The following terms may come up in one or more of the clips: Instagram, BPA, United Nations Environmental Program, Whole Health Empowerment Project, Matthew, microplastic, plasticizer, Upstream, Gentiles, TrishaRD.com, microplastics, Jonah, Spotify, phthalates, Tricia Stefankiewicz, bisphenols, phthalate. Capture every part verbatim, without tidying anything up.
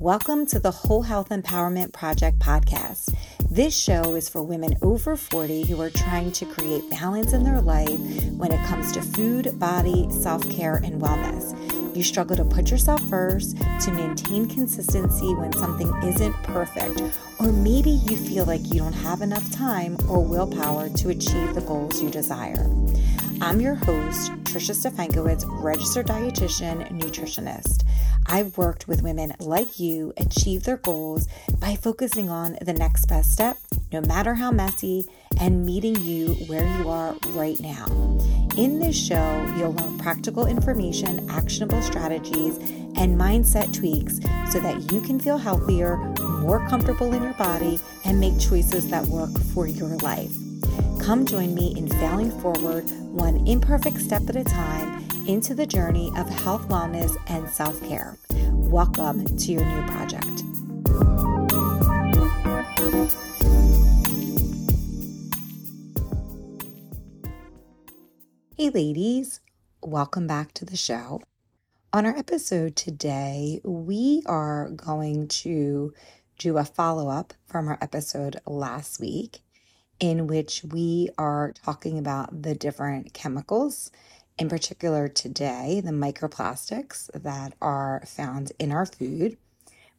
Welcome to the Whole Health Empowerment Project podcast. This show is for women over forty who are trying to create balance in their life when it comes to food, body, self-care, and wellness. You struggle to put yourself first, to maintain consistency when something isn't perfect, or maybe you feel like you don't have enough time or willpower to achieve the goals you desire. I'm your host, Tricia Stefankiewicz, registered dietitian, nutritionist. I've worked with women like you achieve their goals by focusing on the next best step, no matter how messy, and meeting you where you are right now. In this show, you'll learn practical information, actionable strategies, and mindset tweaks so that you can feel healthier, more comfortable in your body, and make choices that work for your life. Come join me in failing forward, one imperfect step at a time, into the journey of health, wellness, and self-care. Welcome to your new project. Hey ladies, welcome back to the show. On our episode today, we are going to do a follow-up from our episode last week, in which we are talking about the different chemicals, in particular today, the microplastics that are found in our food,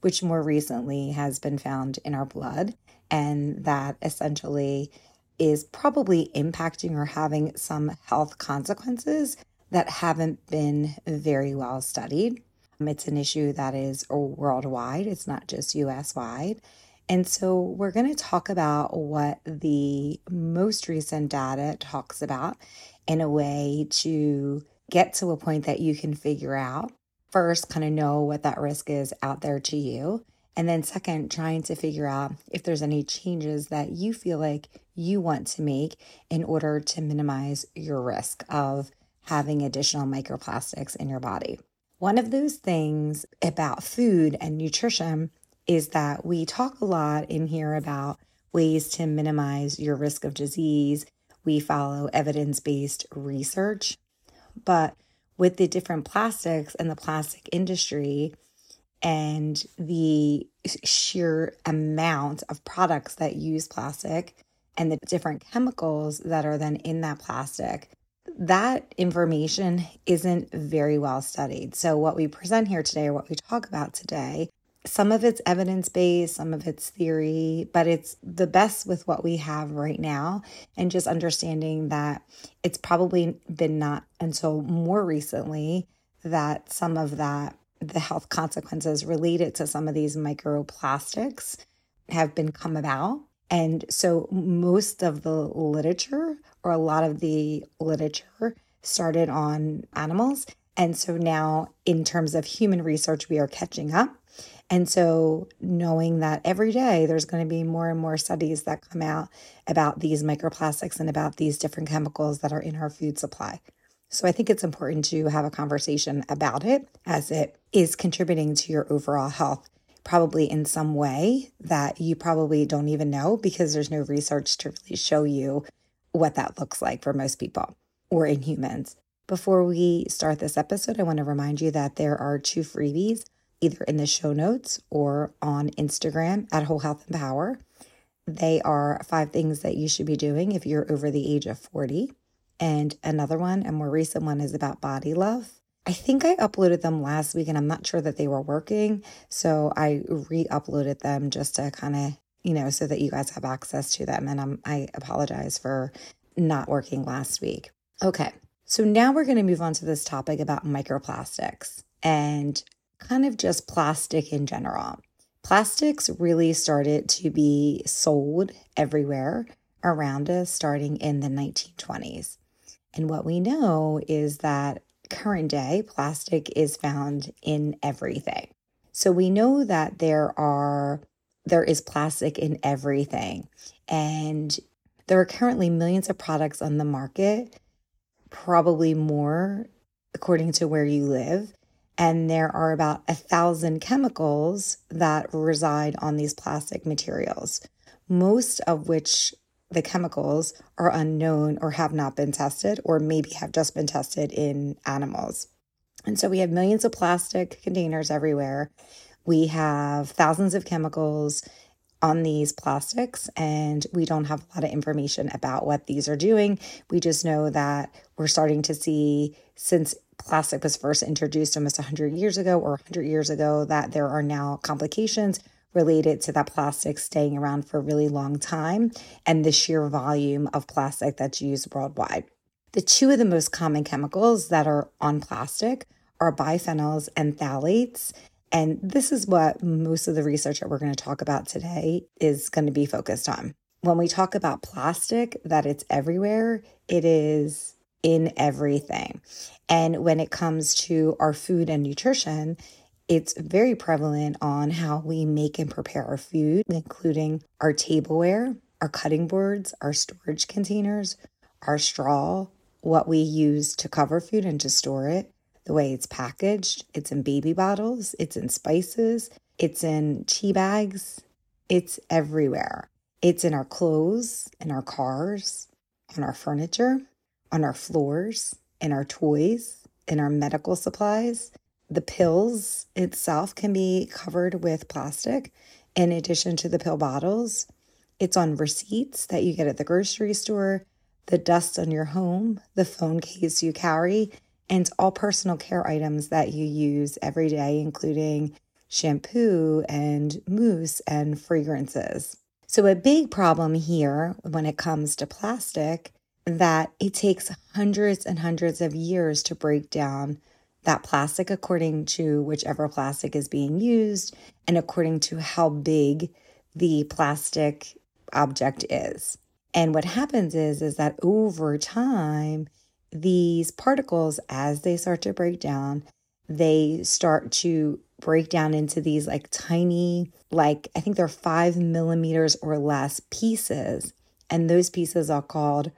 which more recently has been found in our blood, and that essentially is probably impacting or having some health consequences that haven't been very well studied. It's an issue that is worldwide, it's not just U S-wide. And so we're going to talk about what the most recent data talks about in a way to get to a point that you can figure out. First, kind of know what that risk is out there to you. And then second, trying to figure out if there's any changes that you feel like you want to make in order to minimize your risk of having additional microplastics in your body. One of those things about food and nutrition is that we talk a lot in here about ways to minimize your risk of disease. We follow evidence-based research, but with the different plastics and the plastic industry and the sheer amount of products that use plastic and the different chemicals that are then in that plastic, that information isn't very well studied. So what we present here today, or what we talk about today, some of it's evidence-based, some of it's theory, but it's the best with what we have right now, and just understanding that it's probably been not until more recently that some of that, the health consequences related to some of these microplastics have been come about. And so most of the literature, or a lot of the literature, started on animals. And so now in terms of human research, we are catching up. And so knowing that every day there's going to be more and more studies that come out about these microplastics and about these different chemicals that are in our food supply. So I think it's important to have a conversation about it, as it is contributing to your overall health, probably in some way that you probably don't even know, because there's no research to really show you what that looks like for most people or in humans. Before we start this episode, I want to remind you that there are two freebies, either in the show notes or on Instagram at Whole Health Empower. They are five things that you should be doing if you're over the age of forty. And another one, a more recent one, is about body love. I think I uploaded them last week and I'm not sure that they were working. So I re-uploaded them just to kind of, you know, so that you guys have access to them. And I'm, I apologize for not working last week. Okay, so now we're going to move on to this topic about microplastics and kind of just plastic in general. Plastics really started to be sold everywhere around us starting in the nineteen twenties. And what we know is that current day plastic is found in everything. So we know that there are there is plastic in everything. And there are currently millions of products on the market, probably more according to where you live. And there are about a thousand chemicals that reside on these plastic materials, most of which the chemicals are unknown or have not been tested, or maybe have just been tested in animals. And so we have millions of plastic containers everywhere. We have thousands of chemicals on these plastics, and we don't have a lot of information about what these are doing. We just know that we're starting to see, since plastic was first introduced almost one hundred years ago or one hundred years ago, that there are now complications related to that plastic staying around for a really long time and the sheer volume of plastic that's used worldwide. The two of the most common chemicals that are on plastic are bisphenols and phthalates. And this is what most of the research that we're going to talk about today is going to be focused on. When we talk about plastic, that it's everywhere, it is in everything. And when it comes to our food and nutrition, it's very prevalent on how we make and prepare our food, including our tableware, our cutting boards, our storage containers, our straw, what we use to cover food and to store it, the way it's packaged. It's in baby bottles, it's in spices, it's in tea bags, it's everywhere. It's in our clothes, in our cars, on our furniture, on our floors, in our toys, in our medical supplies. The pills itself can be covered with plastic in addition to the pill bottles. It's on receipts that you get at the grocery store, the dust on your home, the phone case you carry, and all personal care items that you use every day, including shampoo and mousse and fragrances. So a big problem here when it comes to plastic, that it takes hundreds and hundreds of years to break down that plastic according to whichever plastic is being used and according to how big the plastic object is. And what happens is, is that over time, these particles, as they start to break down, they start to break down into these like tiny, like I think they're five millimeters or less pieces. And those pieces are called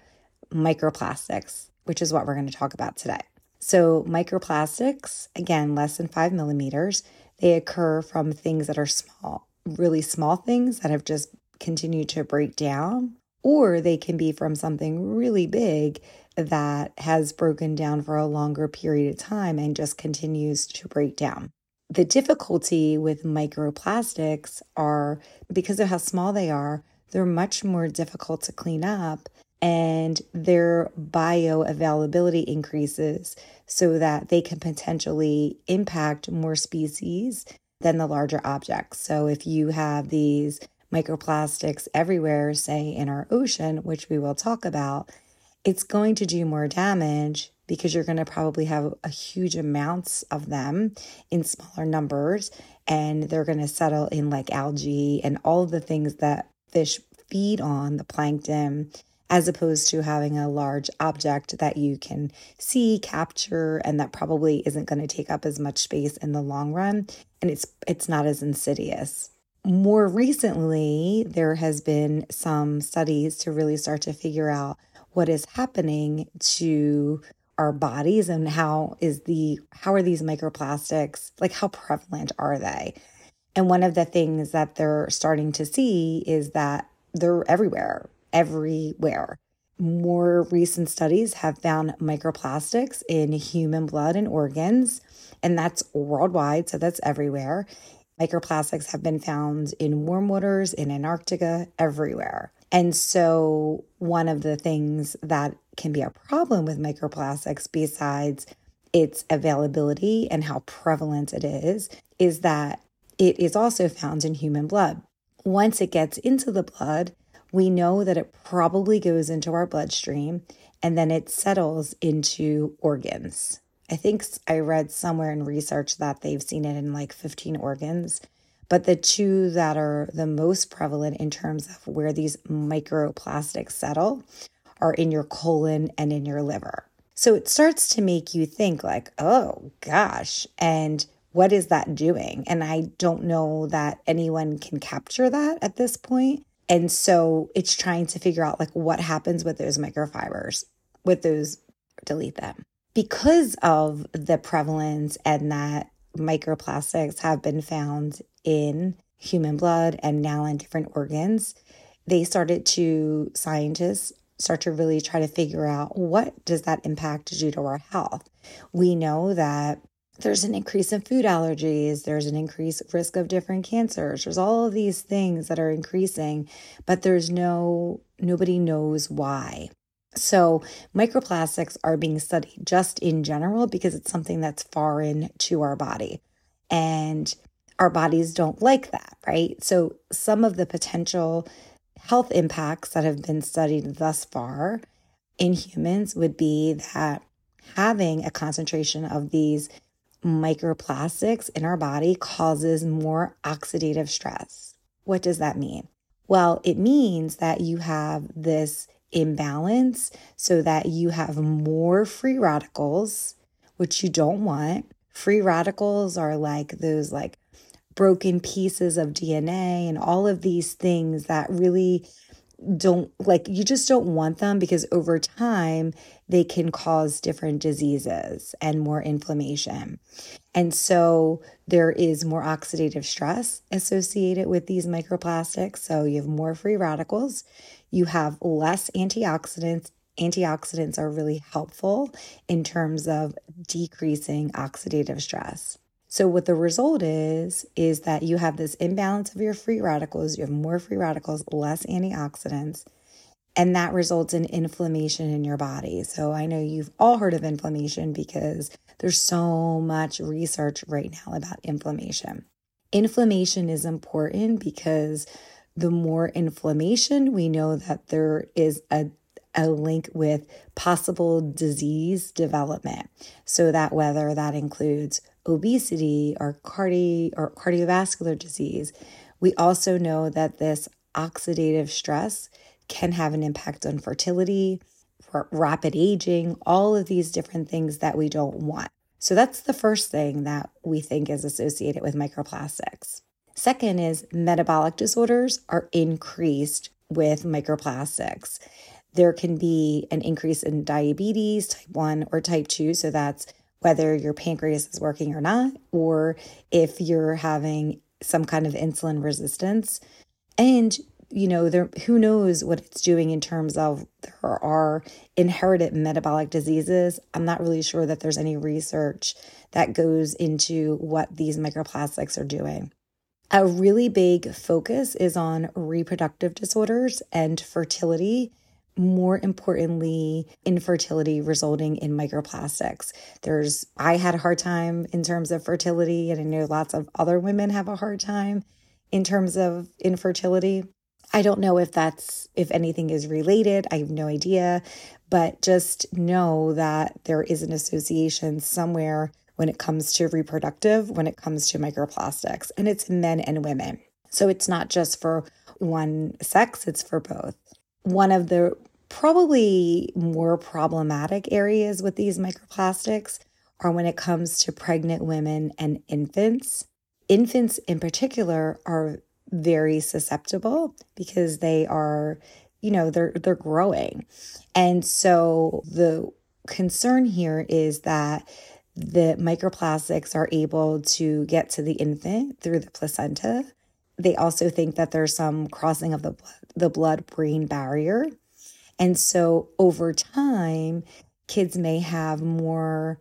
microplastics, which is what we're going to talk about today. So microplastics, again, less than five millimeters, they occur from things that are small, really small things that have just continued to break down, or they can be from something really big that has broken down for a longer period of time and just continues to break down. The difficulty with microplastics are, because of how small they are, they're much more difficult to clean up, and their bioavailability increases so that they can potentially impact more species than the larger objects. So if you have these microplastics everywhere, say in our ocean, which we will talk about, it's going to do more damage because you're going to probably have a huge amounts of them in smaller numbers, and they're going to settle in like algae and all the things that fish feed on, the plankton, as opposed to having a large object that you can see, capture, and that probably isn't going to take up as much space in the long run, and it's it's not as insidious. More recently, there has been some studies to really start to figure out what is happening to our bodies and how is the how are these microplastics, like how prevalent are they? And one of the things that they're starting to see is that they're everywhere, everywhere. More recent studies have found microplastics in human blood and organs, and that's worldwide, so that's everywhere. Microplastics have been found in warm waters, in Antarctica, everywhere. And so one of the things that can be a problem with microplastics, besides its availability and how prevalent it is, is that it is also found in human blood. Once it gets into the blood, we know that it probably goes into our bloodstream, and then it settles into organs. I think I read somewhere in research that they've seen it in like fifteen organs. But the two that are the most prevalent in terms of where these microplastics settle are in your colon and in your liver. So it starts to make you think like, oh gosh, and what is that doing? And I don't know that anyone can capture that at this point. And so it's trying to figure out like what happens with those microfibers, with those, delete them. Because of the prevalence and that microplastics have been found in human blood and now in different organs, they started to, scientists start to really try to figure out what does that impact do to our health. We know that there's an increase in food allergies, there's an increased risk of different cancers, there's all of these things that are increasing, but there's no, nobody knows why. So microplastics are being studied just in general because it's something that's foreign to our body and our bodies don't like that, right? So some of the potential health impacts that have been studied thus far in humans would be that having a concentration of these microplastics in our body causes more oxidative stress. What does that mean? Well, it means that you have this imbalance so that you have more free radicals, which you don't want. Free radicals are like those like broken pieces of D N A and all of these things that really don't, like, you just don't want them because over time they can cause different diseases and more inflammation. And so there is more oxidative stress associated with these microplastics. So you have more free radicals, you have less antioxidants. Antioxidants are really helpful in terms of decreasing oxidative stress. So what the result is, is that you have this imbalance of your free radicals, you have more free radicals, less antioxidants, and that results in inflammation in your body. So I know you've all heard of inflammation because there's so much research right now about inflammation. Inflammation is important because the more inflammation, we know that there is a a link with possible disease development. So that whether that includes obesity or cardi or cardiovascular disease, we also know that this oxidative stress can have an impact on fertility, r- rapid aging, all of these different things that we don't want. So that's the first thing that we think is associated with microplastics. Second is metabolic disorders are increased with microplastics. There can be an increase in diabetes, type one or type two. So that's whether your pancreas is working or not, or if you're having some kind of insulin resistance. And, you know, there, who knows what it's doing in terms of there are inherited metabolic diseases. I'm not really sure that there's any research that goes into what these microplastics are doing. A really big focus is on reproductive disorders and fertility. More importantly, infertility resulting in microplastics. There's, I had a hard time in terms of fertility, and I know lots of other women have a hard time in terms of infertility. I don't know if that's, if anything is related. I have no idea, but just know that there is an association somewhere when it comes to reproductive, when it comes to microplastics, and it's men and women. So it's not just for one sex, it's for both. One of the probably more problematic areas with these microplastics are when it comes to pregnant women and infants. Infants in particular are very susceptible because they are, you know, they're they're growing. And so the concern here is that the microplastics are able to get to the infant through the placenta. They also think that there's some crossing of the the blood-brain barrier. And so over time, kids may have more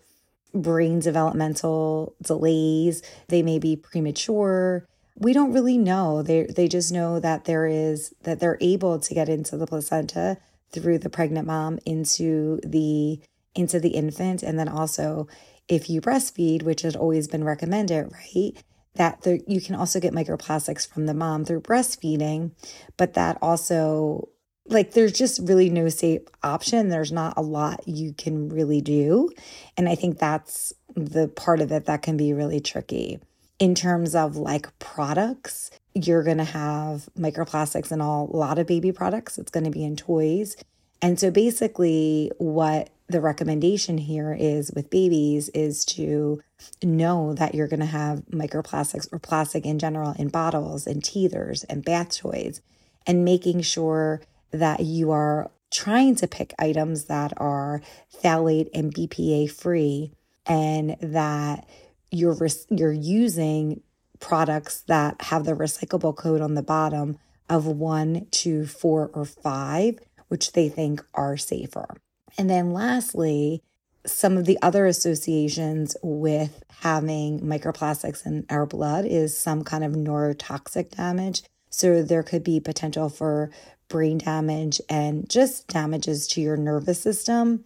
brain developmental delays. They may be premature. We don't really know. They they just know that there is that they're able to get into the placenta through the pregnant mom into the into the infant. And then also if you breastfeed, which has always been recommended, right? That the, you can also get microplastics from the mom through breastfeeding, but that also, like, there's just really no safe option. There's not a lot you can really do. And I think that's the part of it that can be really tricky. In terms of like products, you're going to have microplastics in all, a lot of baby products. It's going to be in toys. And so basically what the recommendation here is with babies is to know that you're going to have microplastics or plastic in general in bottles and teethers and bath toys, and making sure that you are trying to pick items that are phthalate and B P A free, and that you're you're using products that have the recyclable code on the bottom of one to four or five, which they think are safer. And then lastly, some of the other associations with having microplastics in our blood is some kind of neurotoxic damage. So there could be potential for brain damage and just damages to your nervous system.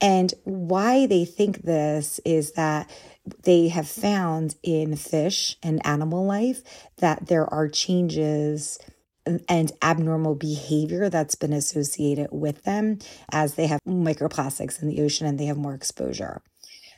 And why they think this is that they have found in fish and animal life that there are changes and abnormal behavior that's been associated with them as they have microplastics in the ocean and they have more exposure.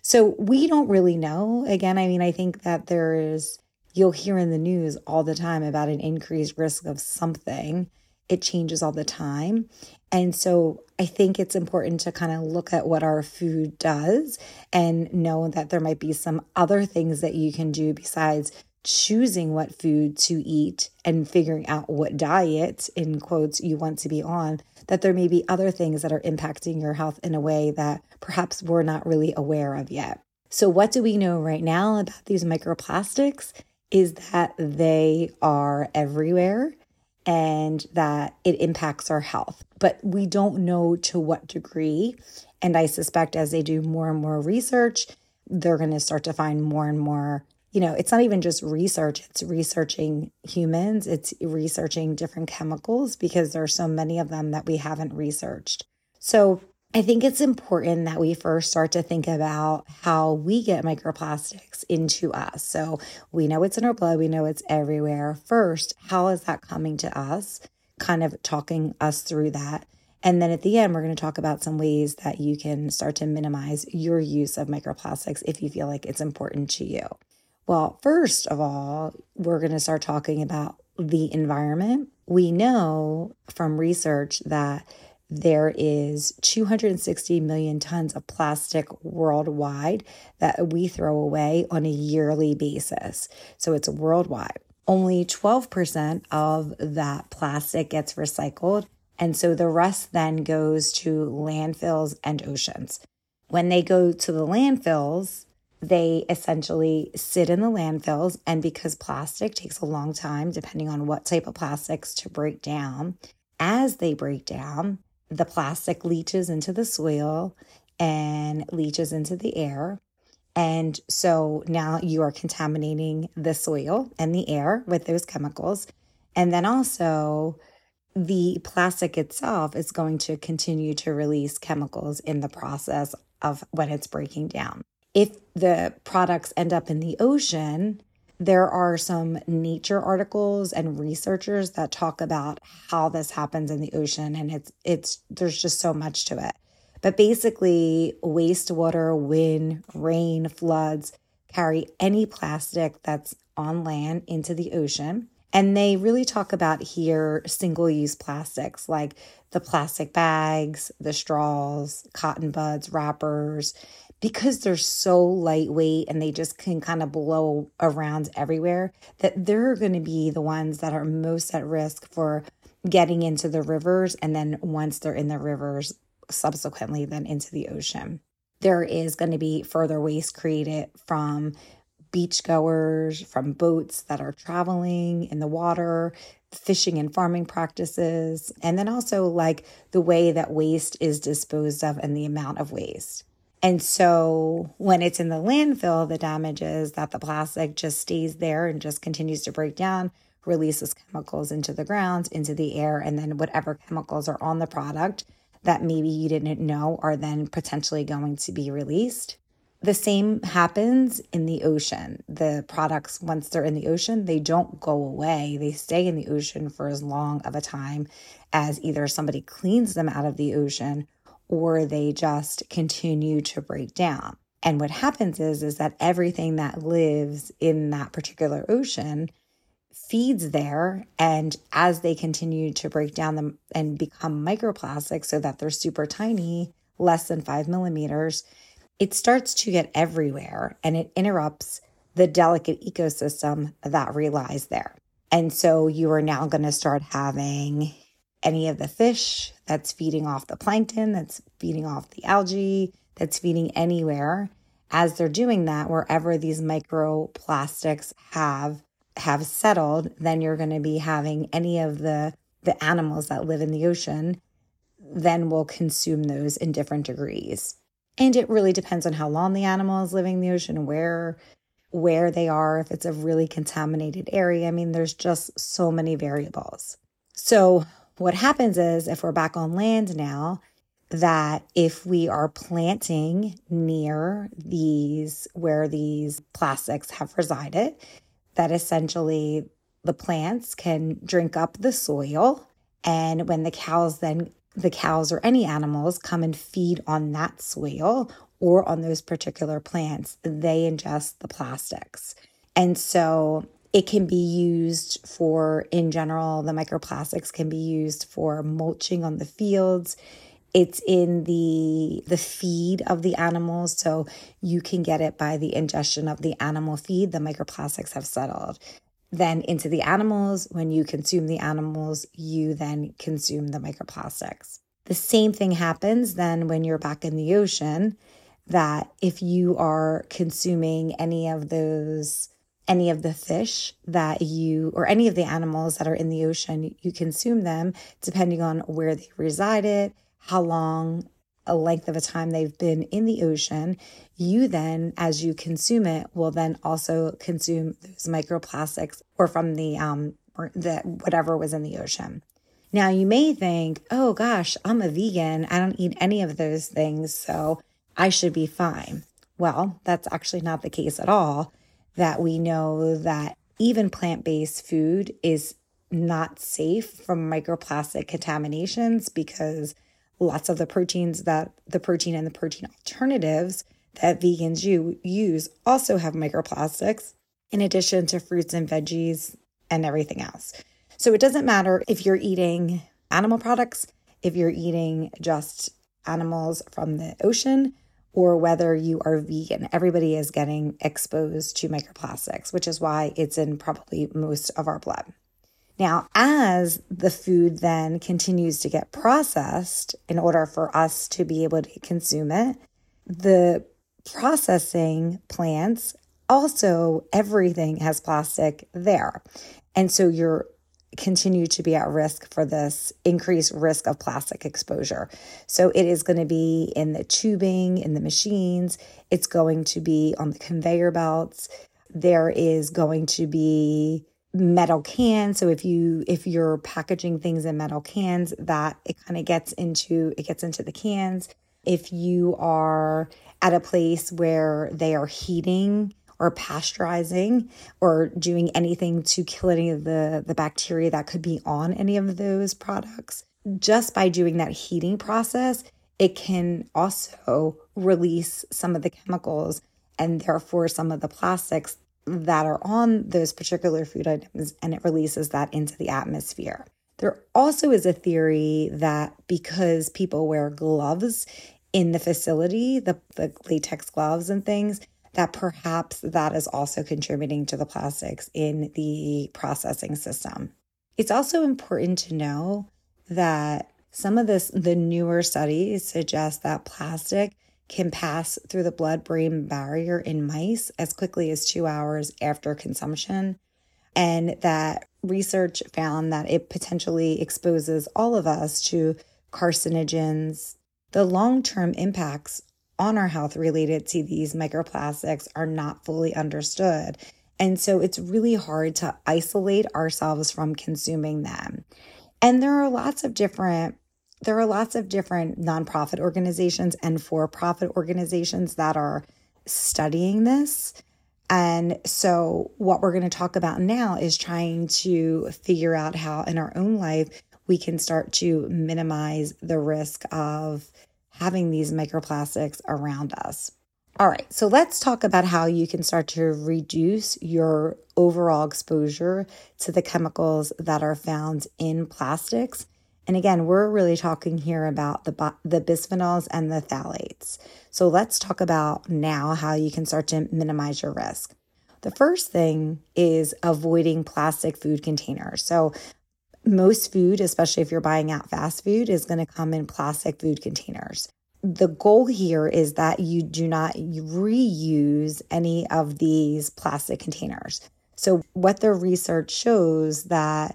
So we don't really know. Again, I mean, I think that there's, you'll hear in the news all the time about an increased risk of something. It changes all the time. And so I think it's important to kind of look at what our food does and know that there might be some other things that you can do besides choosing what food to eat and figuring out what diet, in quotes, you want to be on, that there may be other things that are impacting your health in a way that perhaps we're not really aware of yet. So what do we know right now about these microplastics is that they are everywhere and that it impacts our health, but we don't know to what degree. And I suspect as they do more and more research, they're going to start to find more and more. You know, it's not even just research, it's researching humans, it's researching different chemicals because there are so many of them that we haven't researched. So I think it's important that we first start to think about how we get microplastics into us. So we know it's in our blood, we know it's everywhere. First, how is that coming to us? Kind of talking us through that. And then at the end, we're going to talk about some ways that you can start to minimize your use of microplastics if you feel like it's important to you. Well, first of all, we're going to start talking about the environment. We know from research that there is two hundred sixty million tons of plastic worldwide that we throw away on a yearly basis. So it's worldwide. Only twelve percent of that plastic gets recycled. And so the rest then goes to landfills and oceans. When they go to the landfills, they essentially sit in the landfills, and because plastic takes a long time, depending on what type of plastics, to break down, as they break down, the plastic leaches into the soil and leaches into the air. And so now you are contaminating the soil and the air with those chemicals. And then also the plastic itself is going to continue to release chemicals in the process of when it's breaking down. If the products end up in the ocean, there are some Nature articles and researchers that talk about how this happens in the ocean, and it's it's there's just so much to it. But basically, wastewater, wind, rain, floods carry any plastic that's on land into the ocean. And they really talk about here single-use plastics like the plastic bags, the straws, cotton buds, wrappers, because they're so lightweight and they just can kind of blow around everywhere, that they're going to be the ones that are most at risk for getting into the rivers. And then once they're in the rivers, subsequently then into the ocean. There is going to be further waste created from beachgoers, from boats that are traveling in the water, fishing and farming practices, and then also like the way that waste is disposed of and the amount of waste. And so when it's in the landfill, the damage is that the plastic just stays there and just continues to break down, releases chemicals into the ground, into the air, and then whatever chemicals are on the product that maybe you didn't know are then potentially going to be released. The same happens in the ocean. The products, once they're in the ocean, they don't go away. They stay in the ocean for as long of a time as either somebody cleans them out of the ocean or they just continue to break down. And what happens is, is that everything that lives in that particular ocean feeds there. And as they continue to break down them and become microplastics so that they're super tiny, less than five millimeters, it starts to get everywhere and it interrupts the delicate ecosystem that relies there. And so you are now going to start having any of the fish that's feeding off the plankton, that's feeding off the algae, that's feeding anywhere. As they're doing that, wherever these microplastics have have settled, then you're going to be having any of the, the animals that live in the ocean then will consume those in different degrees. And it really depends on how long the animal is living in the ocean, where where they are, if it's a really contaminated area. I mean, there's just so many variables. So what happens is, if we're back on land now, that if we are planting near these, where these plastics have resided, that essentially the plants can drink up the soil. And when the cows then, the cows or any animals come and feed on that soil or on those particular plants, they ingest the plastics. And so it can be used for, in general, the microplastics can be used for mulching on the fields. It's in the the feed of the animals, so you can get it by the ingestion of the animal feed. The microplastics have settled then into the animals. When you consume the animals, you then consume the microplastics. The same thing happens then when you're back in the ocean, that if you are consuming any of those, any of the fish that you, or any of the animals that are in the ocean, you consume them depending on where they resided, how long a length of a time they've been in the ocean. You then, as you consume it, will then also consume those microplastics or from the um or the whatever was in the ocean. Now you may think, oh gosh, I'm a vegan. I don't eat any of those things, so I should be fine. Well, that's actually not the case at all. That we know that even plant-based food is not safe from microplastic contaminations, because lots of the proteins that the protein and the protein alternatives that vegans use also have microplastics, in addition to fruits and veggies and everything else. So it doesn't matter if you're eating animal products, if you're eating just animals from the ocean, or whether you are vegan. Everybody is getting exposed to microplastics, which is why it's in probably most of our blood. Now, as the food then continues to get processed in order for us to be able to consume it, the processing plants, also everything has plastic there. And so you're continue to be at risk for this increased risk of plastic exposure. So it is going to be in the tubing, in the machines. It's going to be on the conveyor belts. There is going to be metal cans. So if you if you're packaging things in metal cans, that it kind of gets into it gets into the cans. If you are at a place where they are heating or pasteurizing or doing anything to kill any of the, the bacteria that could be on any of those products, just by doing that heating process, it can also release some of the chemicals and therefore some of the plastics that are on those particular food items, and it releases that into the atmosphere. There also is a theory that because people wear gloves in the facility, the, the latex gloves and things, that perhaps that is also contributing to the plastics in the processing system. It's also important to know that some of this, the newer studies suggest that plastic can pass through the blood-brain barrier in mice as quickly as two hours after consumption, and that research found that it potentially exposes all of us to carcinogens. The long-term impacts on our health related to these microplastics are not fully understood, and so it's really hard to isolate ourselves from consuming them. And there are lots of different There are lots of different nonprofit organizations and for-profit organizations that are studying this. And so what we're going to talk about now is trying to figure out how in our own life we can start to minimize the risk of having these microplastics around us. All right, so let's talk about how you can start to reduce your overall exposure to the chemicals that are found in plastics. And again, we're really talking here about the the bisphenols and the phthalates. So let's talk about now how you can start to minimize your risk. The first thing is avoiding plastic food containers. So most food, especially if you're buying out fast food, is going to come in plastic food containers. The goal here is that you do not reuse any of these plastic containers. So what the research shows that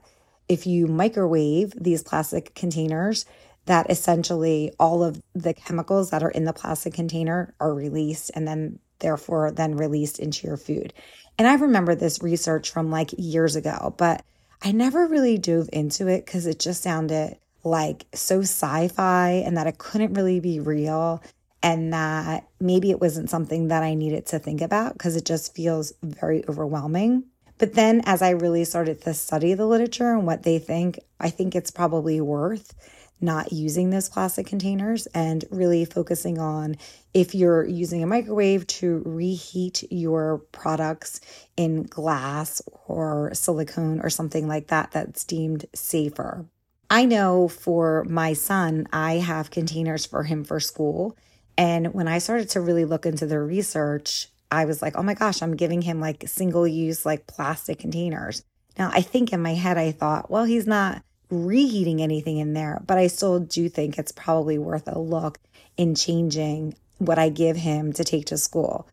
if you microwave these plastic containers, that essentially all of the chemicals that are in the plastic container are released and then therefore then released into your food. And I remember this research from like years ago, but I never really dove into it because it just sounded like so sci-fi and that it couldn't really be real and that maybe it wasn't something that I needed to think about because it just feels very overwhelming. But then as I really started to study the literature and what they think, I think it's probably worth not using those plastic containers and really focusing on if you're using a microwave to reheat your products in glass or silicone or something like that that's deemed safer. I know for my son, I have containers for him for school. And when I started to really look into the research, I was like, oh my gosh, I'm giving him like single-use like plastic containers. Now, I think in my head, I thought, well, he's not reheating anything in there, but I still do think it's probably worth a look in changing what I give him to take to school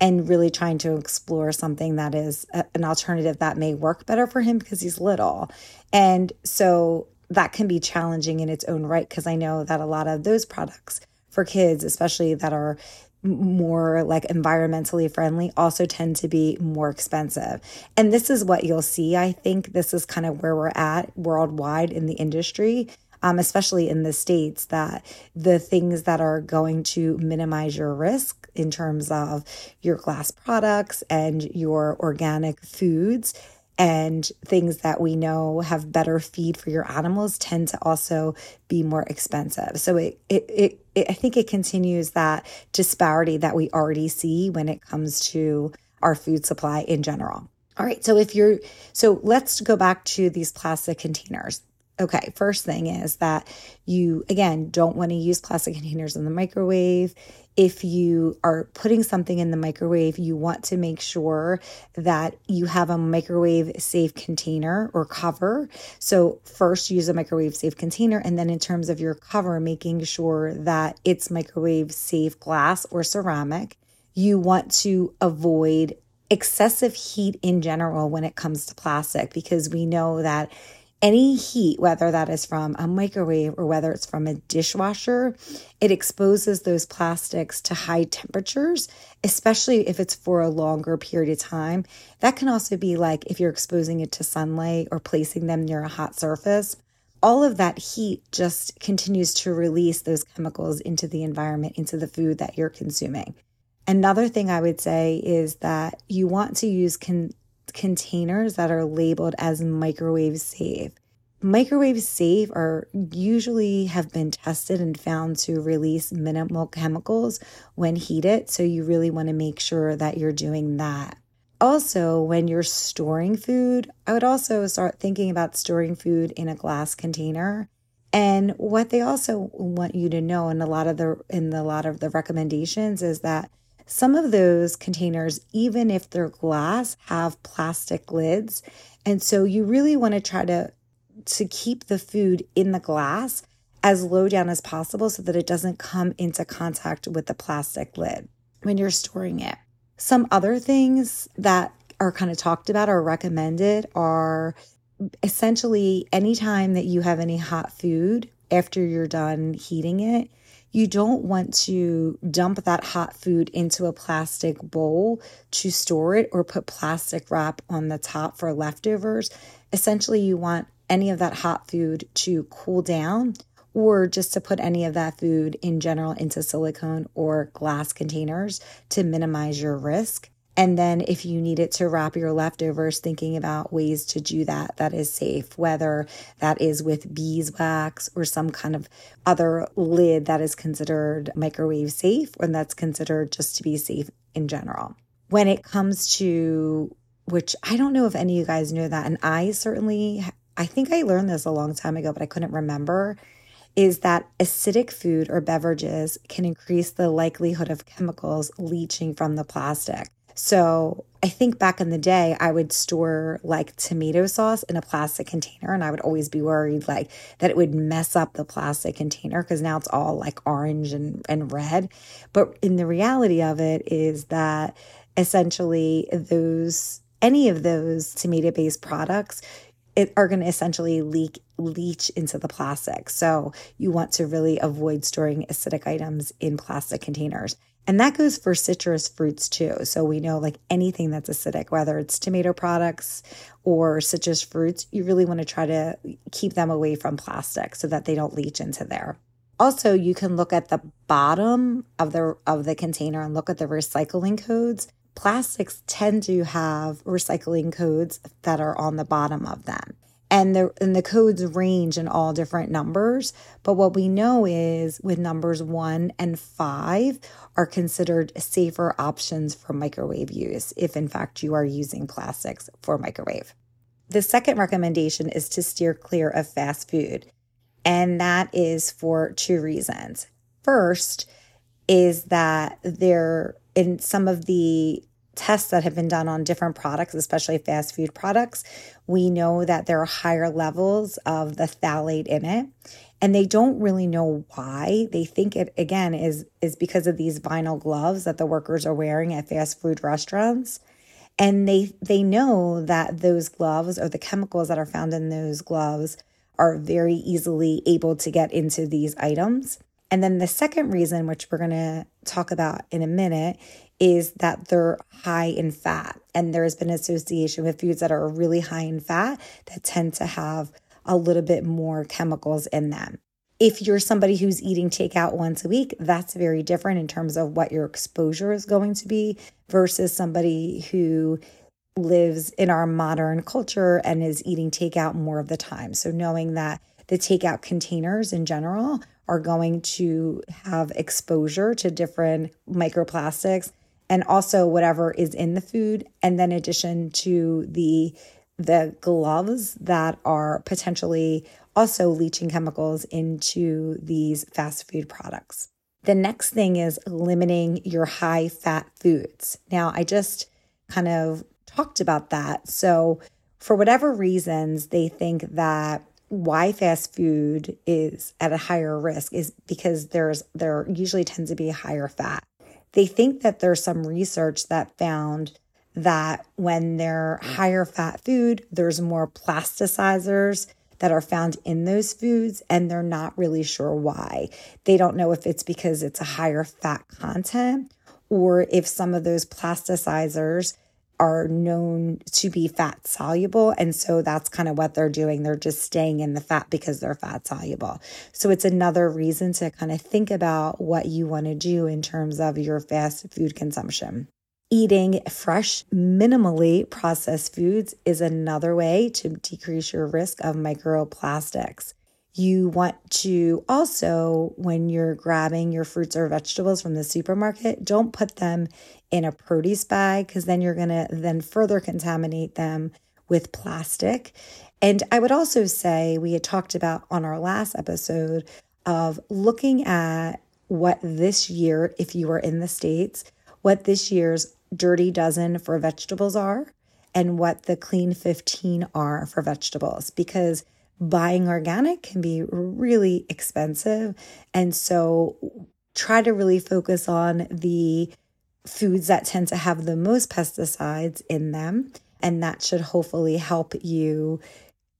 and really trying to explore something that is a, an alternative that may work better for him because he's little. And so that can be challenging in its own right because I know that a lot of those products for kids, especially that are more like environmentally friendly, also tend to be more expensive. And this is what you'll see. I think this is kind of where we're at worldwide in the industry, um, especially in the States, that the things that are going to minimize your risk in terms of your glass products and your organic foods and things that we know have better feed for your animals tend to also be more expensive. So it, it, it, it I think it continues that disparity that we already see when it comes to our food supply in general. All right. So if you're, so let's go back to these plastic containers. Okay. First thing is that you, again, don't want to use plastic containers in the microwave. If you are putting something in the microwave, you want to make sure that you have a microwave safe container or cover. So first use a microwave safe container. And then in terms of your cover, making sure that it's microwave safe glass or ceramic. You want to avoid excessive heat in general when it comes to plastic, because we know that any heat, whether that is from a microwave or whether it's from a dishwasher, it exposes those plastics to high temperatures, especially if it's for a longer period of time. That can also be like if you're exposing it to sunlight or placing them near a hot surface. All of that heat just continues to release those chemicals into the environment, into the food that you're consuming. Another thing I would say is that you want to use con- containers that are labeled as microwave safe. Microwave safe are usually have been tested and found to release minimal chemicals when heated. So you really want to make sure that you're doing that. Also, when you're storing food, I would also start thinking about storing food in a glass container. And what they also want you to know in a lot of the in a lot of the recommendations is that some of those containers, even if they're glass, have plastic lids. And so you really want to try to, to keep the food in the glass as low down as possible so that it doesn't come into contact with the plastic lid when you're storing it. Some other things that are kind of talked about or recommended are essentially anytime that you have any hot food after you're done heating it, you don't want to dump that hot food into a plastic bowl to store it or put plastic wrap on the top for leftovers. Essentially, you want any of that hot food to cool down or just to put any of that food in general into silicone or glass containers to minimize your risk. And then if you needed to wrap your leftovers, thinking about ways to do that that is safe, whether that is with beeswax or some kind of other lid that is considered microwave safe or that's considered just to be safe in general. When it comes to, which I don't know if any of you guys know that, and I certainly, I think I learned this a long time ago, but I couldn't remember, is that acidic food or beverages can increase the likelihood of chemicals leaching from the plastic. So I think back in the day, I would store like tomato sauce in a plastic container, and I would always be worried like that it would mess up the plastic container because now it's all like orange and, and red. But in the reality of it is that essentially those, any of those tomato-based products it, are going to essentially leak leach into the plastic. So you want to really avoid storing acidic items in plastic containers. And that goes for citrus fruits too. So we know like anything that's acidic, whether it's tomato products or citrus fruits, you really want to try to keep them away from plastic so that they don't leach into there. Also, you can look at the bottom of the of the container and look at the recycling codes. Plastics tend to have recycling codes that are on the bottom of them. And the, and the codes range in all different numbers. But what we know is with numbers one and five are considered safer options for microwave use, if in fact you are using plastics for microwave. The second recommendation is to steer clear of fast food. And that is for two reasons. First is that there, in some of the tests that have been done on different products, especially fast food products, we know that there are higher levels of the phthalate in it. And they don't really know why. They think it, again, is, is because of these vinyl gloves that the workers are wearing at fast food restaurants. And they they know that those gloves or the chemicals that are found in those gloves are very easily able to get into these items. And then the second reason, which we're going to talk about in a minute, is that they're high in fat. And there has been association with foods that are really high in fat that tend to have a little bit more chemicals in them. If you're somebody who's eating takeout once a week, that's very different in terms of what your exposure is going to be versus somebody who lives in our modern culture and is eating takeout more of the time. So knowing that the takeout containers in general are going to have exposure to different microplastics and also whatever is in the food. And then in addition to the, the gloves that are potentially also leaching chemicals into these fast food products. The next thing is limiting your high fat foods. Now, I just kind of talked about that. So for whatever reasons, they think that why fast food is at a higher risk is because there's there usually tends to be higher fat. They think that there's some research that found that when they're higher fat food, there's more plasticizers that are found in those foods, and they're not really sure why. They don't know if it's because it's a higher fat content or if some of those plasticizers are known to be fat soluble. And so that's kind of what they're doing. They're just staying in the fat because they're fat soluble. So it's another reason to kind of think about what you want to do in terms of your fast food consumption. Eating fresh, minimally processed foods is another way to decrease your risk of microplastics. You want to also, when you're grabbing your fruits or vegetables from the supermarket, don't put them in a produce bag because then you're going to then further contaminate them with plastic. And I would also say we had talked about on our last episode of looking at what this year, if you were in the States, what this year's Dirty Dozen for vegetables are and what the Clean fifteen are for vegetables, because buying organic can be really expensive. And so try to really focus on the foods that tend to have the most pesticides in them. And that should hopefully help you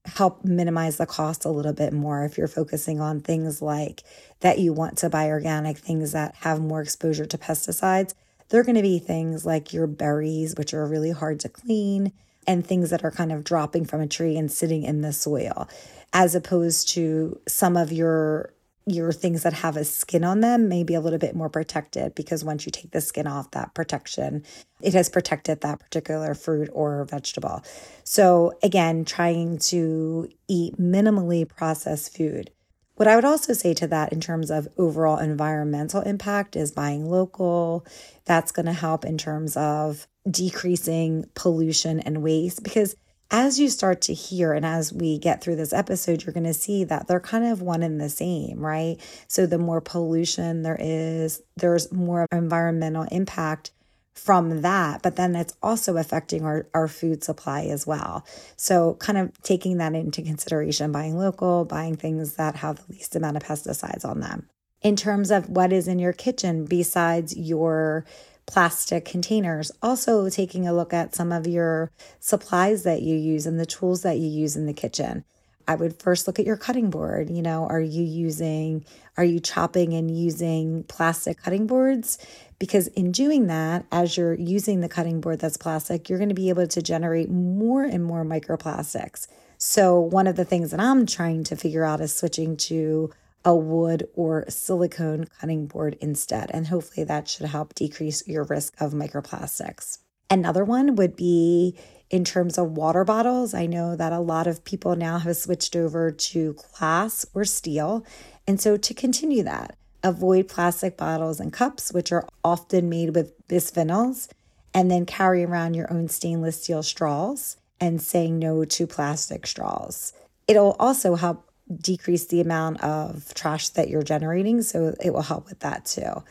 help minimize the cost a little bit more if you're focusing on things like that you want to buy organic, things that have more exposure to pesticides. They're going to be things like your berries, which are really hard to clean, and things that are kind of dropping from a tree and sitting in the soil, as opposed to some of your your things that have a skin on them may be a little bit more protected because once you take the skin off, that protection, it has protected that particular fruit or vegetable. So again, trying to eat minimally processed food. What I would also say to that in terms of overall environmental impact is buying local. That's going to help in terms of decreasing pollution and waste, because as you start to hear and as we get through this episode, you're going to see that they're kind of one and the same, right? So the more pollution there is, there's more environmental impact from that, but then it's also affecting our, our food supply as well. So kind of taking that into consideration, buying local, buying things that have the least amount of pesticides on them. In terms of what is in your kitchen, besides your plastic containers. Also taking a look at some of your supplies that you use and the tools that you use in the kitchen. I would first look at your cutting board. You know, are you using, are you chopping and using plastic cutting boards? Because in doing that, as you're using the cutting board that's plastic, you're going to be able to generate more and more microplastics. So one of the things that I'm trying to figure out is switching to a wood or silicone cutting board instead. And hopefully that should help decrease your risk of microplastics. Another one would be in terms of water bottles. I know that a lot of people now have switched over to glass or steel. And so to continue that, avoid plastic bottles and cups, which are often made with bisphenols, and then carry around your own stainless steel straws and saying no to plastic straws. It'll also help decrease the amount of trash that you're generating. So it will help with that too.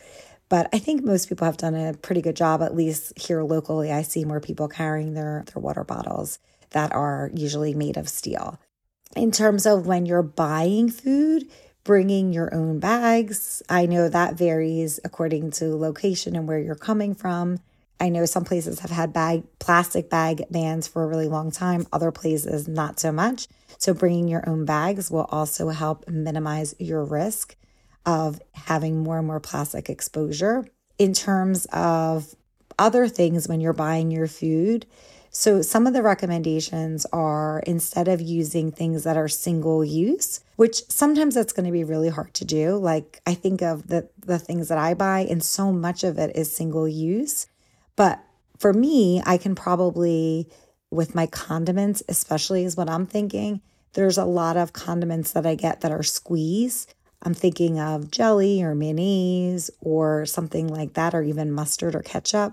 But I think most people have done a pretty good job, at least here locally. I see more people carrying their, their water bottles that are usually made of steel. In terms of when you're buying food, bringing your own bags. I know that varies according to location and where you're coming from. I know some places have had bag plastic bag bans for a really long time, other places not so much. So bringing your own bags will also help minimize your risk of having more and more plastic exposure. In terms of other things when you're buying your food, so some of the recommendations are instead of using things that are single use, which sometimes that's going to be really hard to do. Like I think of the, the things that I buy and so much of it is single use. But for me, I can probably, with my condiments, especially is what I'm thinking, there's a lot of condiments that I get that are squeezed. I'm thinking of jelly or mayonnaise or something like that, or even mustard or ketchup,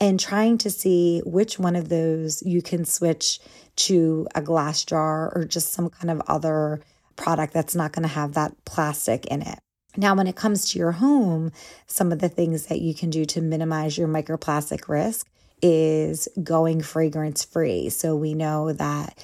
and trying to see which one of those you can switch to a glass jar or just some kind of other product that's not going to have that plastic in it. Now, when it comes to your home, some of the things that you can do to minimize your microplastic risk is going fragrance free. So we know that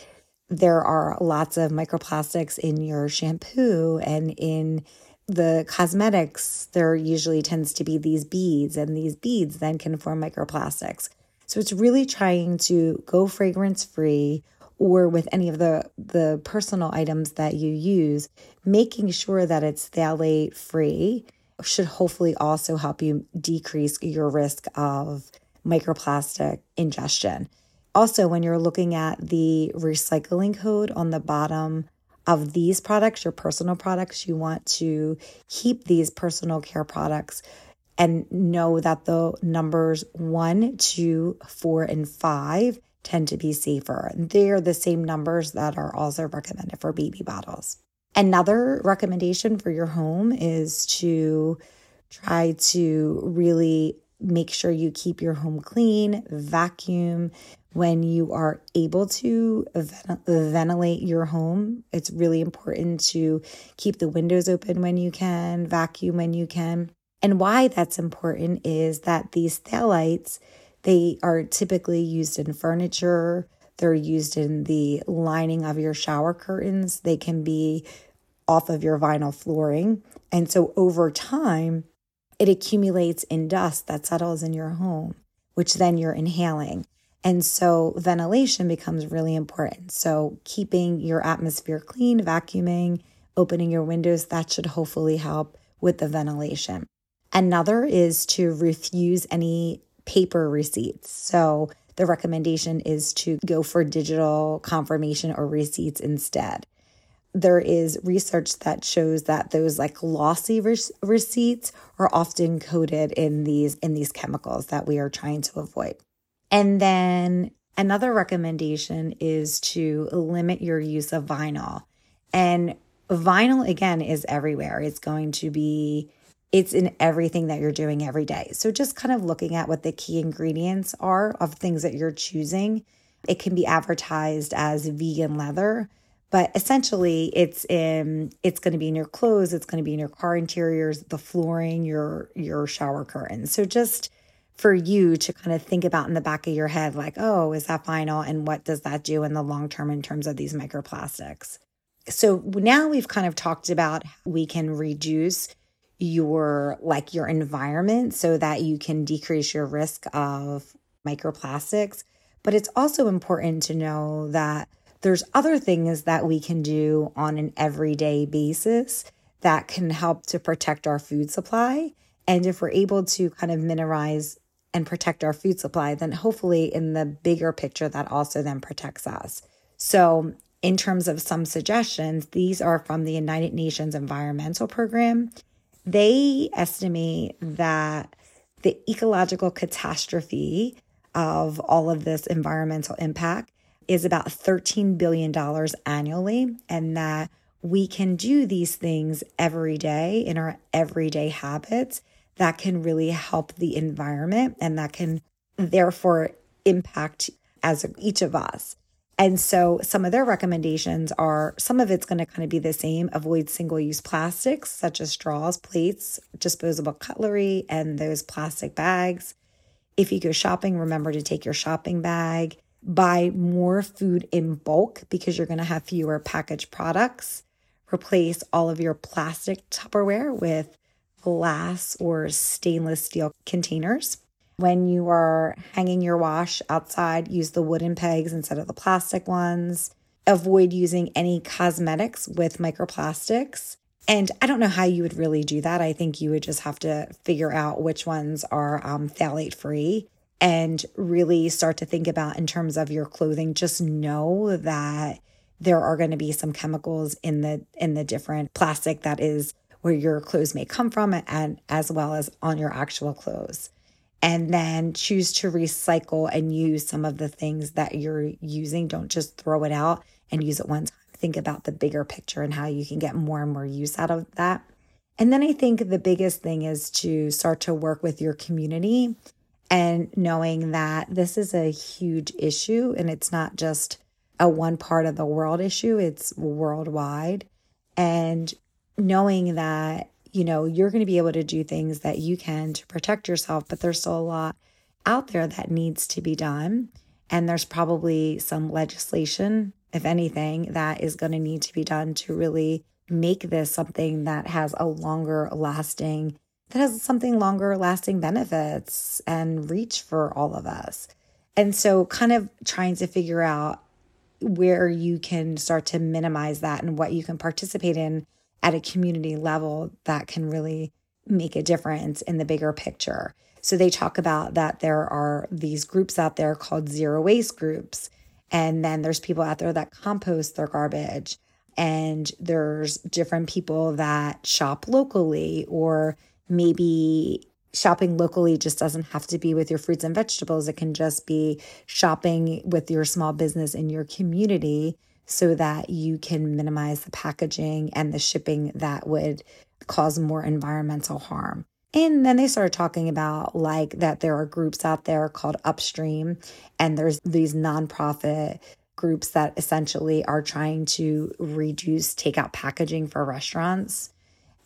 there are lots of microplastics in your shampoo and in the cosmetics. There usually tends to be these beads, and these beads then can form microplastics. So it's really trying to go fragrance free, or with any of the, the personal items that you use, making sure that it's phthalate free should hopefully also help you decrease your risk of microplastic ingestion. Also, when you're looking at the recycling code on the bottom of these products, your personal products, you want to keep these personal care products and know that the numbers one, two, four, and five tend to be safer. They're the same numbers that are also recommended for baby bottles. Another recommendation for your home is to try to really make sure you keep your home clean, vacuum. When you are able to ven- ventilate your home, it's really important to keep the windows open when you can, vacuum when you can. And why that's important is that these phthalates, they are typically used in furniture. They're used in the lining of your shower curtains. They can be off of your vinyl flooring. And so over time, it accumulates in dust that settles in your home, which then you're inhaling. And so ventilation becomes really important. So keeping your atmosphere clean, vacuuming, opening your windows, that should hopefully help with the ventilation. Another is to refuse any paper receipts. So the recommendation is to go for digital confirmation or receipts instead. There is research that shows that those like glossy re- receipts are often coated in these in these chemicals that we are trying to avoid. And then another recommendation is to limit your use of vinyl. And vinyl, again, is everywhere. It's going to be It's in everything that you're doing every day. So just kind of looking at what the key ingredients are of things that you're choosing. It can be advertised as vegan leather, but essentially it's in, it's going to be in your clothes, it's going to be in your car interiors, the flooring, your, your shower curtains. So just for you to kind of think about in the back of your head, like, oh, is that vinyl? And what does that do in the long term in terms of these microplastics? So now we've kind of talked about how we can reduce your like your environment so that you can decrease your risk of microplastics. But it's also important to know that there's other things that we can do on an everyday basis that can help to protect our food supply. And if we're able to kind of minimize and protect our food supply, then hopefully in the bigger picture, that also then protects us. So in terms of some suggestions, these are from the United Nations Environmental Program. They estimate that the ecological catastrophe of all of this environmental impact is about thirteen billion dollars annually, and that we can do these things every day in our everyday habits that can really help the environment and that can therefore impact as each of us. And so some of their recommendations are, some of it's going to kind of be the same, avoid single-use plastics such as straws, plates, disposable cutlery, and those plastic bags. If you go shopping, remember to take your shopping bag. Buy more food in bulk because you're going to have fewer packaged products. Replace all of your plastic Tupperware with glass or stainless steel containers. When you are hanging your wash outside, use the wooden pegs instead of the plastic ones. Avoid using any cosmetics with microplastics. And I don't know how you would really do that. I think you would just have to figure out which ones are um, phthalate-free and really start to think about in terms of your clothing. Just know that there are going to be some chemicals in the in the different plastic that is where your clothes may come from, and as well as on your actual clothes. And then choose to recycle and use some of the things that you're using. Don't just throw it out and use it one time. Think about the bigger picture and how you can get more and more use out of that. And then I think the biggest thing is to start to work with your community and knowing that this is a huge issue, and it's not just a one part of the world issue, it's worldwide. And knowing that, you know, you're going to be able to do things that you can to protect yourself, but there's still a lot out there that needs to be done. And there's probably some legislation, if anything, that is going to need to be done to really make this something that has a longer lasting, that has something longer lasting benefits and reach for all of us. And so kind of trying to figure out where you can start to minimize that and what you can participate in at a community level that can really make a difference in the bigger picture. So they talk about that there are these groups out there called zero waste groups. And then there's people out there that compost their garbage. And there's different people that shop locally, or maybe shopping locally just doesn't have to be with your fruits and vegetables. It can just be shopping with your small business in your community, so that you can minimize the packaging and the shipping that would cause more environmental harm. And then they started talking about like that there are groups out there called Upstream, and there's these nonprofit groups that essentially are trying to reduce takeout packaging for restaurants.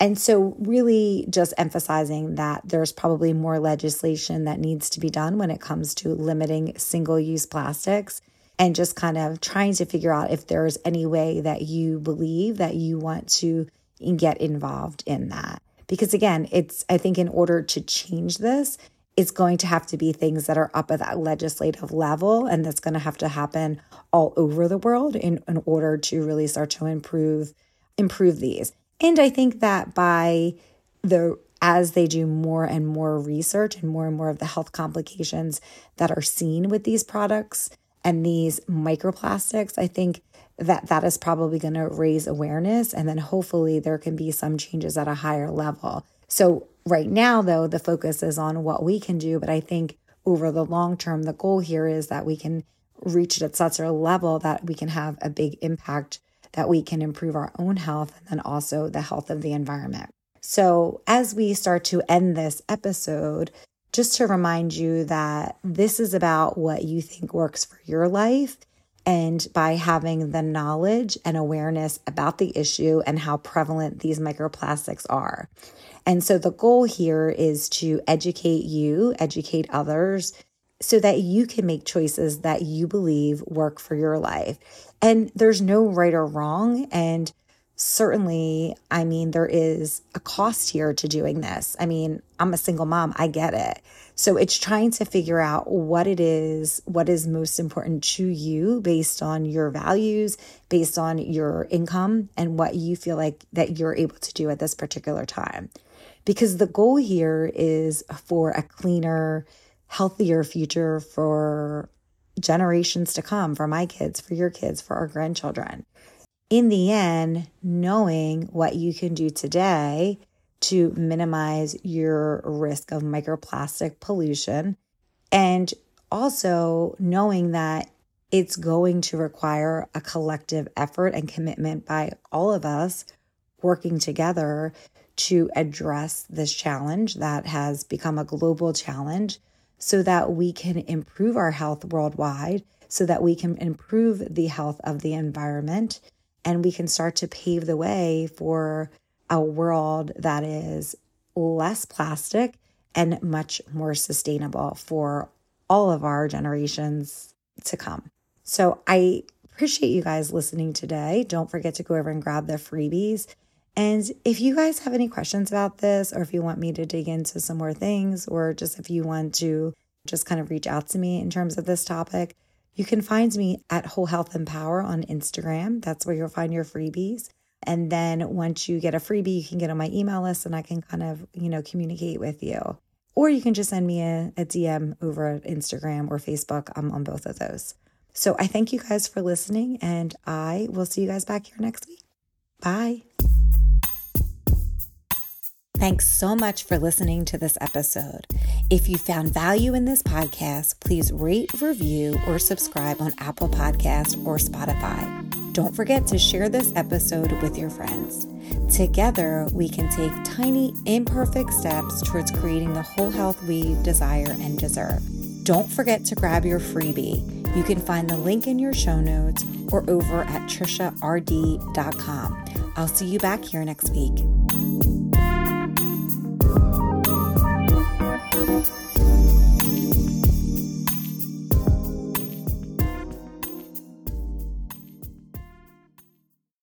And so really just emphasizing that there's probably more legislation that needs to be done when it comes to limiting single-use plastics. And just kind of trying to figure out if there's any way that you believe that you want to get involved in that. Because again, it's, I think in order to change this, it's going to have to be things that are up at that legislative level. And that's going to have to happen all over the world in, in order to really start to improve, improve these. And I think that by the as they do more and more research and more and more of the health complications that are seen with these products, and these microplastics, I think that that is probably going to raise awareness, and then hopefully there can be some changes at a higher level. So right now, though, the focus is on what we can do, but I think over the long term, the goal here is that we can reach it at such a level that we can have a big impact, that we can improve our own health and then also the health of the environment. So as we start to end this episode, just to remind you that this is about what you think works for your life. And by having the knowledge and awareness about the issue and how prevalent these microplastics are. And so the goal here is to educate you, educate others, so that you can make choices that you believe work for your life. And there's no right or wrong. And certainly, I mean, there is a cost here to doing this. I mean, I'm a single mom. I get it. So it's trying to figure out what it is, what is most important to you based on your values, based on your income, and what you feel like that you're able to do at this particular time. Because the goal here is for a cleaner, healthier future for generations to come, for my kids, for your kids, for our grandchildren. In the end, knowing what you can do today to minimize your risk of microplastic pollution, and also knowing that it's going to require a collective effort and commitment by all of us working together to address this challenge that has become a global challenge, so that we can improve our health worldwide, so that we can improve the health of the environment, and we can start to pave the way for a world that is less plastic and much more sustainable for all of our generations to come. So I appreciate you guys listening today. Don't forget to go over and grab the freebies. And if you guys have any questions about this, or if you want me to dig into some more things, or just if you want to just kind of reach out to me in terms of this topic, you can find me at Whole Health Empower on Instagram. That's where you'll find your freebies. And then once you get a freebie, you can get on my email list and I can kind of, you know, communicate with you. Or you can just send me a, a D M over at Instagram or Facebook. I'm on both of those. So I thank you guys for listening, and I will see you guys back here next week. Bye. Thanks so much for listening to this episode. If you found value in this podcast, please rate, review, or subscribe on Apple Podcasts or Spotify. Don't forget to share this episode with your friends. Together, we can take tiny, imperfect steps towards creating the whole health we desire and deserve. Don't forget to grab your freebie. You can find the link in your show notes or over at Trisha R D dot com. I'll see you back here next week.